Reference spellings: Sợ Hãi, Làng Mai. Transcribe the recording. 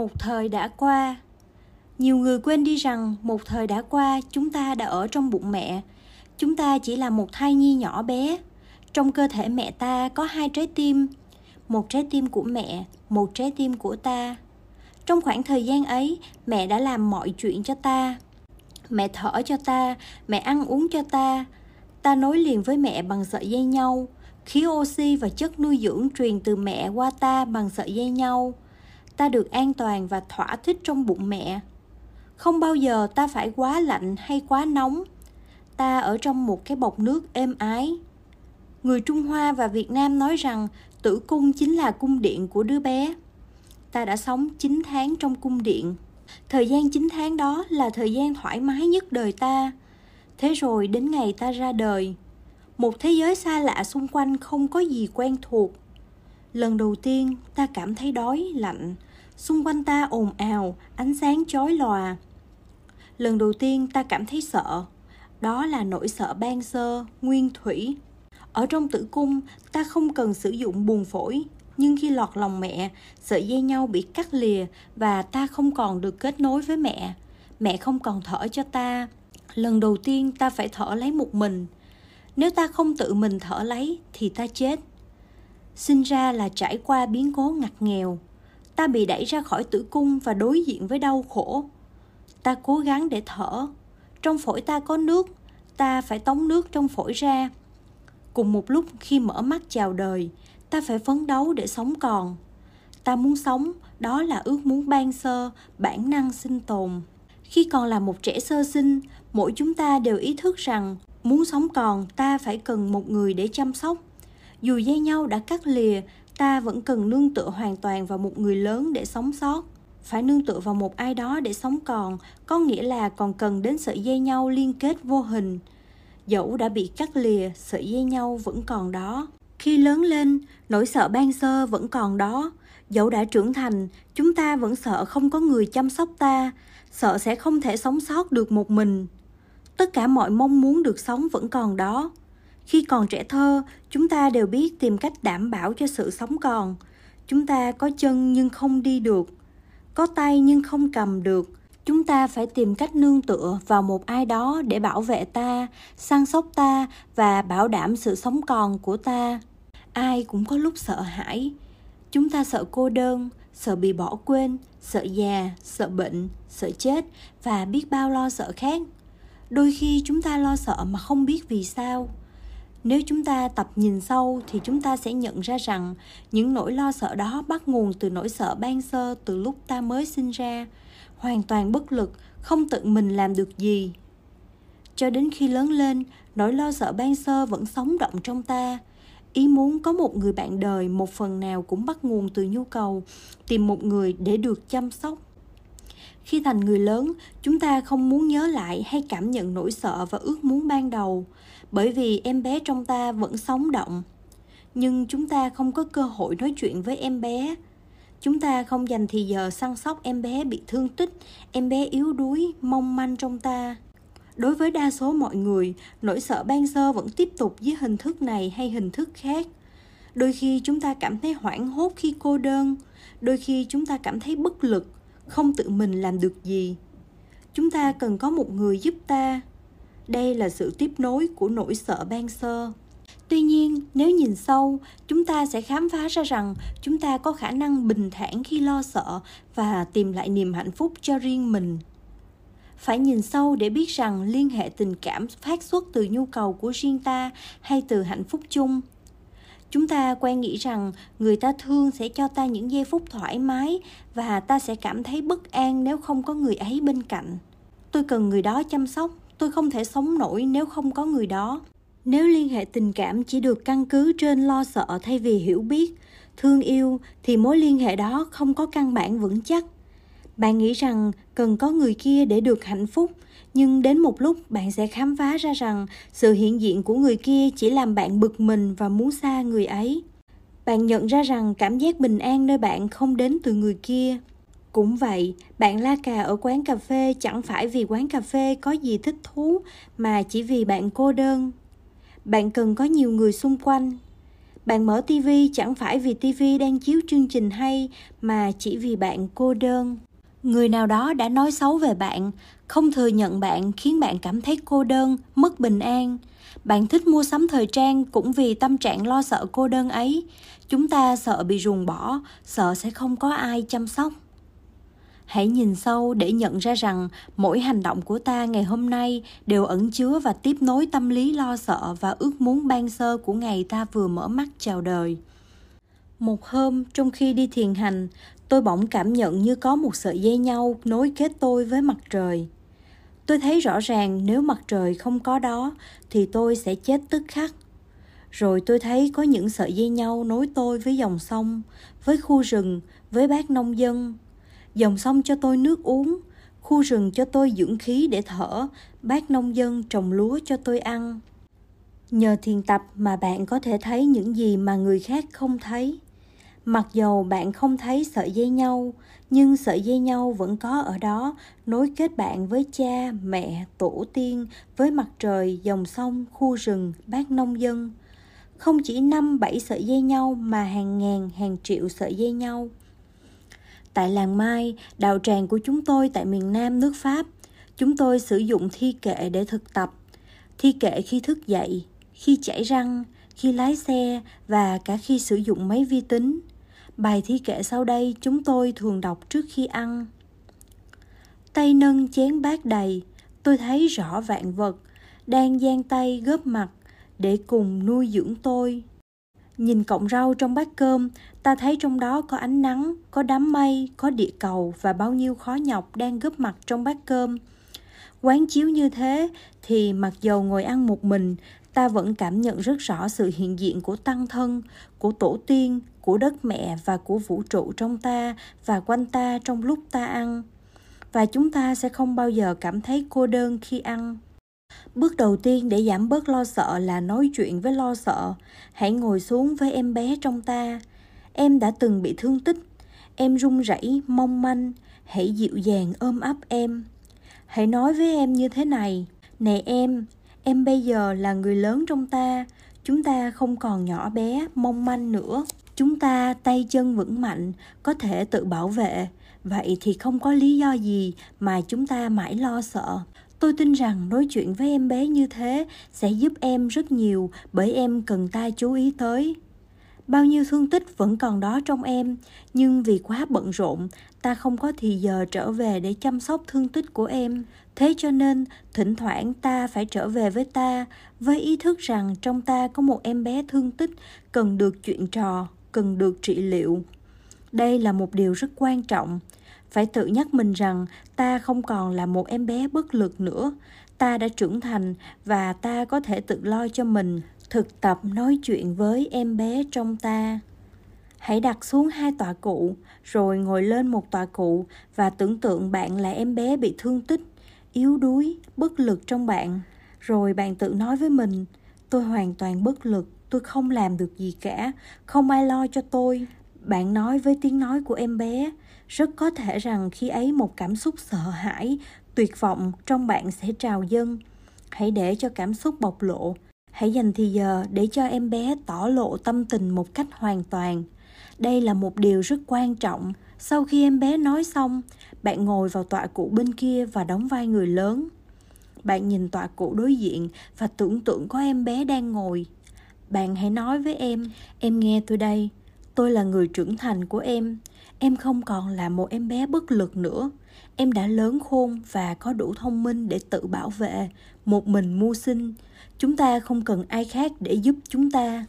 một thời đã qua. Nhiều người quên đi rằng một thời đã qua chúng ta đã ở trong bụng mẹ. Chúng ta chỉ là một thai nhi nhỏ bé. Trong cơ thể mẹ ta có hai trái tim, một trái tim của mẹ, một trái tim của ta. Trong khoảng thời gian ấy, mẹ đã làm mọi chuyện cho ta. Mẹ thở cho ta, mẹ ăn uống cho ta. Ta nối liền với mẹ bằng sợi dây nhau. Khí oxy và chất nuôi dưỡng truyền từ mẹ qua ta bằng sợi dây nhau. Ta được an toàn và thỏa thích trong bụng mẹ. Không bao giờ ta phải quá lạnh hay quá nóng. Ta ở trong một cái bọc nước êm ái. Người Trung Hoa và Việt Nam nói rằng tử cung chính là cung điện của đứa bé. Ta đã sống 9 tháng trong cung điện. Thời gian 9 tháng đó là thời gian thoải mái nhất đời ta. Thế rồi đến ngày ta ra đời, một thế giới xa lạ xung quanh không có gì quen thuộc. Lần đầu tiên ta cảm thấy đói, lạnh. Xung quanh ta ồn ào, ánh sáng chói lòa. Lần đầu tiên ta cảm thấy sợ. Đó là nỗi sợ ban sơ, nguyên thủy. Ở trong tử cung, ta không cần sử dụng buồng phổi. Nhưng khi lọt lòng mẹ, sợi dây nhau bị cắt lìa và ta không còn được kết nối với mẹ. Mẹ không còn thở cho ta. Lần đầu tiên ta phải thở lấy một mình. Nếu ta không tự mình thở lấy thì ta chết. Sinh ra là trải qua biến cố ngặt nghèo. Ta bị đẩy ra khỏi tử cung và đối diện với đau khổ. Ta cố gắng để thở. Trong phổi ta có nước, ta phải tống nước trong phổi ra. Cùng một lúc khi mở mắt chào đời, ta phải phấn đấu để sống còn. Ta muốn sống, đó là ước muốn ban sơ, bản năng sinh tồn. Khi còn là một trẻ sơ sinh, mỗi chúng ta đều ý thức rằng muốn sống còn ta phải cần một người để chăm sóc. Dù dây nhau đã cắt lìa, ta vẫn cần nương tựa hoàn toàn vào một người lớn để sống sót. Phải nương tựa vào một ai đó để sống còn, có nghĩa là còn cần đến sợi dây nhau liên kết vô hình. Dẫu đã bị cắt lìa, sợi dây nhau vẫn còn đó. Khi lớn lên, nỗi sợ ban sơ vẫn còn đó. Dẫu đã trưởng thành, chúng ta vẫn sợ không có người chăm sóc ta, sợ sẽ không thể sống sót được một mình. Tất cả mọi mong muốn được sống vẫn còn đó. Khi còn trẻ thơ, chúng ta đều biết tìm cách đảm bảo cho sự sống còn. Chúng ta có chân nhưng không đi được, có tay nhưng không cầm được. Chúng ta phải tìm cách nương tựa vào một ai đó để bảo vệ ta, săn sóc ta và bảo đảm sự sống còn của ta. Ai cũng có lúc sợ hãi. Chúng ta sợ cô đơn, sợ bị bỏ quên, sợ già, sợ bệnh, sợ chết và biết bao lo sợ khác. Đôi khi chúng ta lo sợ mà không biết vì sao. Nếu chúng ta tập nhìn sâu thì chúng ta sẽ nhận ra rằng những nỗi lo sợ đó bắt nguồn từ nỗi sợ ban sơ từ lúc ta mới sinh ra, hoàn toàn bất lực, không tự mình làm được gì. Cho đến khi lớn lên, nỗi lo sợ ban sơ vẫn sống động trong ta. Ý muốn có một người bạn đời một phần nào cũng bắt nguồn từ nhu cầu tìm một người để được chăm sóc. Khi thành người lớn, chúng ta không muốn nhớ lại hay cảm nhận nỗi sợ và ước muốn ban đầu, bởi vì em bé trong ta vẫn sống động. Nhưng chúng ta không có cơ hội nói chuyện với em bé. Chúng ta không dành thì giờ săn sóc em bé bị thương tích, em bé yếu đuối, mong manh trong ta. Đối với đa số mọi người, nỗi sợ ban sơ vẫn tiếp tục với hình thức này hay hình thức khác. Đôi khi chúng ta cảm thấy hoảng hốt khi cô đơn, đôi khi chúng ta cảm thấy bất lực, không tự mình làm được gì. Chúng ta cần có một người giúp ta. Đây là sự tiếp nối của nỗi sợ ban sơ. Tuy nhiên, nếu nhìn sâu, chúng ta sẽ khám phá ra rằng chúng ta có khả năng bình thản khi lo sợ và tìm lại niềm hạnh phúc cho riêng mình. Phải nhìn sâu để biết rằng liên hệ tình cảm phát xuất từ nhu cầu của riêng ta hay từ hạnh phúc chung. Chúng ta quen nghĩ rằng người ta thương sẽ cho ta những giây phút thoải mái và ta sẽ cảm thấy bất an nếu không có người ấy bên cạnh. Tôi cần người đó chăm sóc, tôi không thể sống nổi nếu không có người đó. Nếu liên hệ tình cảm chỉ được căn cứ trên lo sợ thay vì hiểu biết, thương yêu thì mối liên hệ đó không có căn bản vững chắc. Bạn nghĩ rằng cần có người kia để được hạnh phúc, nhưng đến một lúc bạn sẽ khám phá ra rằng sự hiện diện của người kia chỉ làm bạn bực mình và muốn xa người ấy. Bạn nhận ra rằng cảm giác bình an nơi bạn không đến từ người kia. Cũng vậy, bạn la cà ở quán cà phê chẳng phải vì quán cà phê có gì thích thú mà chỉ vì bạn cô đơn. Bạn cần có nhiều người xung quanh. Bạn mở tivi chẳng phải vì tivi đang chiếu chương trình hay, mà chỉ vì bạn cô đơn. Người nào đó đã nói xấu về bạn, không thừa nhận bạn khiến bạn cảm thấy cô đơn, mất bình an. Bạn thích mua sắm thời trang cũng vì tâm trạng lo sợ cô đơn ấy. Chúng ta sợ bị ruồng bỏ, sợ sẽ không có ai chăm sóc. Hãy nhìn sâu để nhận ra rằng mỗi hành động của ta ngày hôm nay đều ẩn chứa và tiếp nối tâm lý lo sợ và ước muốn ban sơ của ngày ta vừa mở mắt chào đời. Một hôm, trong khi đi thiền hành, tôi bỗng cảm nhận như có một sợi dây nhau nối kết tôi với mặt trời. Tôi thấy rõ ràng nếu mặt trời không có đó thì tôi sẽ chết tức khắc. Rồi tôi thấy có những sợi dây nhau nối tôi với dòng sông, với khu rừng, với bác nông dân. Dòng sông cho tôi nước uống, khu rừng cho tôi dưỡng khí để thở, bác nông dân trồng lúa cho tôi ăn. Nhờ thiền tập mà bạn có thể thấy những gì mà người khác không thấy. Mặc dầu bạn không thấy sợi dây nhau, nhưng sợi dây nhau vẫn có ở đó, nối kết bạn với cha, mẹ, tổ tiên, với mặt trời, dòng sông, khu rừng, bác nông dân. Không chỉ 5-7 sợi dây nhau mà hàng ngàn, hàng triệu sợi dây nhau. Tại làng Mai, đạo tràng của chúng tôi tại miền Nam nước Pháp, chúng tôi sử dụng thi kệ để thực tập. Thi kệ khi thức dậy, khi chải răng, khi lái xe và cả khi sử dụng máy vi tính. Bài thi kệ sau đây chúng tôi thường đọc trước khi ăn. Tay nâng chén bát đầy, tôi thấy rõ vạn vật, đang giang tay góp mặt để cùng nuôi dưỡng tôi. Nhìn cọng rau trong bát cơm, ta thấy trong đó có ánh nắng, có đám mây, có địa cầu và bao nhiêu khó nhọc đang góp mặt trong bát cơm. Quán chiếu như thế thì mặc dầu ngồi ăn một mình, ta vẫn cảm nhận rất rõ sự hiện diện của tăng thân, của tổ tiên, của đất mẹ và của vũ trụ trong ta và quanh ta trong lúc ta ăn. Và chúng ta sẽ không bao giờ cảm thấy cô đơn khi ăn. Bước đầu tiên để giảm bớt lo sợ là nói chuyện với lo sợ. Hãy ngồi xuống với em bé trong ta. Em đã từng bị thương tích. Em run rẩy, mong manh. Hãy dịu dàng ôm ấp em. Hãy nói với em như thế này. Này em bây giờ là người lớn trong ta. Chúng ta không còn nhỏ bé, mong manh nữa. Chúng ta tay chân vững mạnh, có thể tự bảo vệ. Vậy thì không có lý do gì mà chúng ta mãi lo sợ. Tôi tin rằng nói chuyện với em bé như thế sẽ giúp em rất nhiều, bởi em cần ta chú ý tới. Bao nhiêu thương tích vẫn còn đó trong em, nhưng vì quá bận rộn, ta không có thì giờ trở về để chăm sóc thương tích của em. Thế cho nên, thỉnh thoảng ta phải trở về với ta, với ý thức rằng trong ta có một em bé thương tích, cần được chuyện trò, cần được trị liệu. Đây là một điều rất quan trọng. Phải tự nhắc mình rằng ta không còn là một em bé bất lực nữa. Ta đã trưởng thành và ta có thể tự lo cho mình. Thực tập nói chuyện với em bé trong ta. Hãy đặt xuống 2 tọa cụ, rồi ngồi lên một tọa cụ và tưởng tượng bạn là em bé bị thương tích, yếu đuối, bất lực trong bạn. Rồi bạn tự nói với mình, tôi hoàn toàn bất lực, tôi không làm được gì cả, không ai lo cho tôi. Bạn nói với tiếng nói của em bé. Rất có thể rằng khi ấy một cảm xúc sợ hãi, tuyệt vọng trong bạn sẽ trào dâng. Hãy để cho cảm xúc bộc lộ. Hãy dành thì giờ để cho em bé tỏ lộ tâm tình một cách hoàn toàn. Đây là một điều rất quan trọng. Sau khi em bé nói xong, bạn ngồi vào tọa cụ bên kia và đóng vai người lớn. Bạn nhìn tọa cụ đối diện và tưởng tượng có em bé đang ngồi. Bạn hãy nói với em nghe tôi đây. Tôi là người trưởng thành của em. Em không còn là một em bé bất lực nữa. Em đã lớn khôn và có đủ thông minh để tự bảo vệ, một mình mưu sinh. Chúng ta không cần ai khác để giúp chúng ta.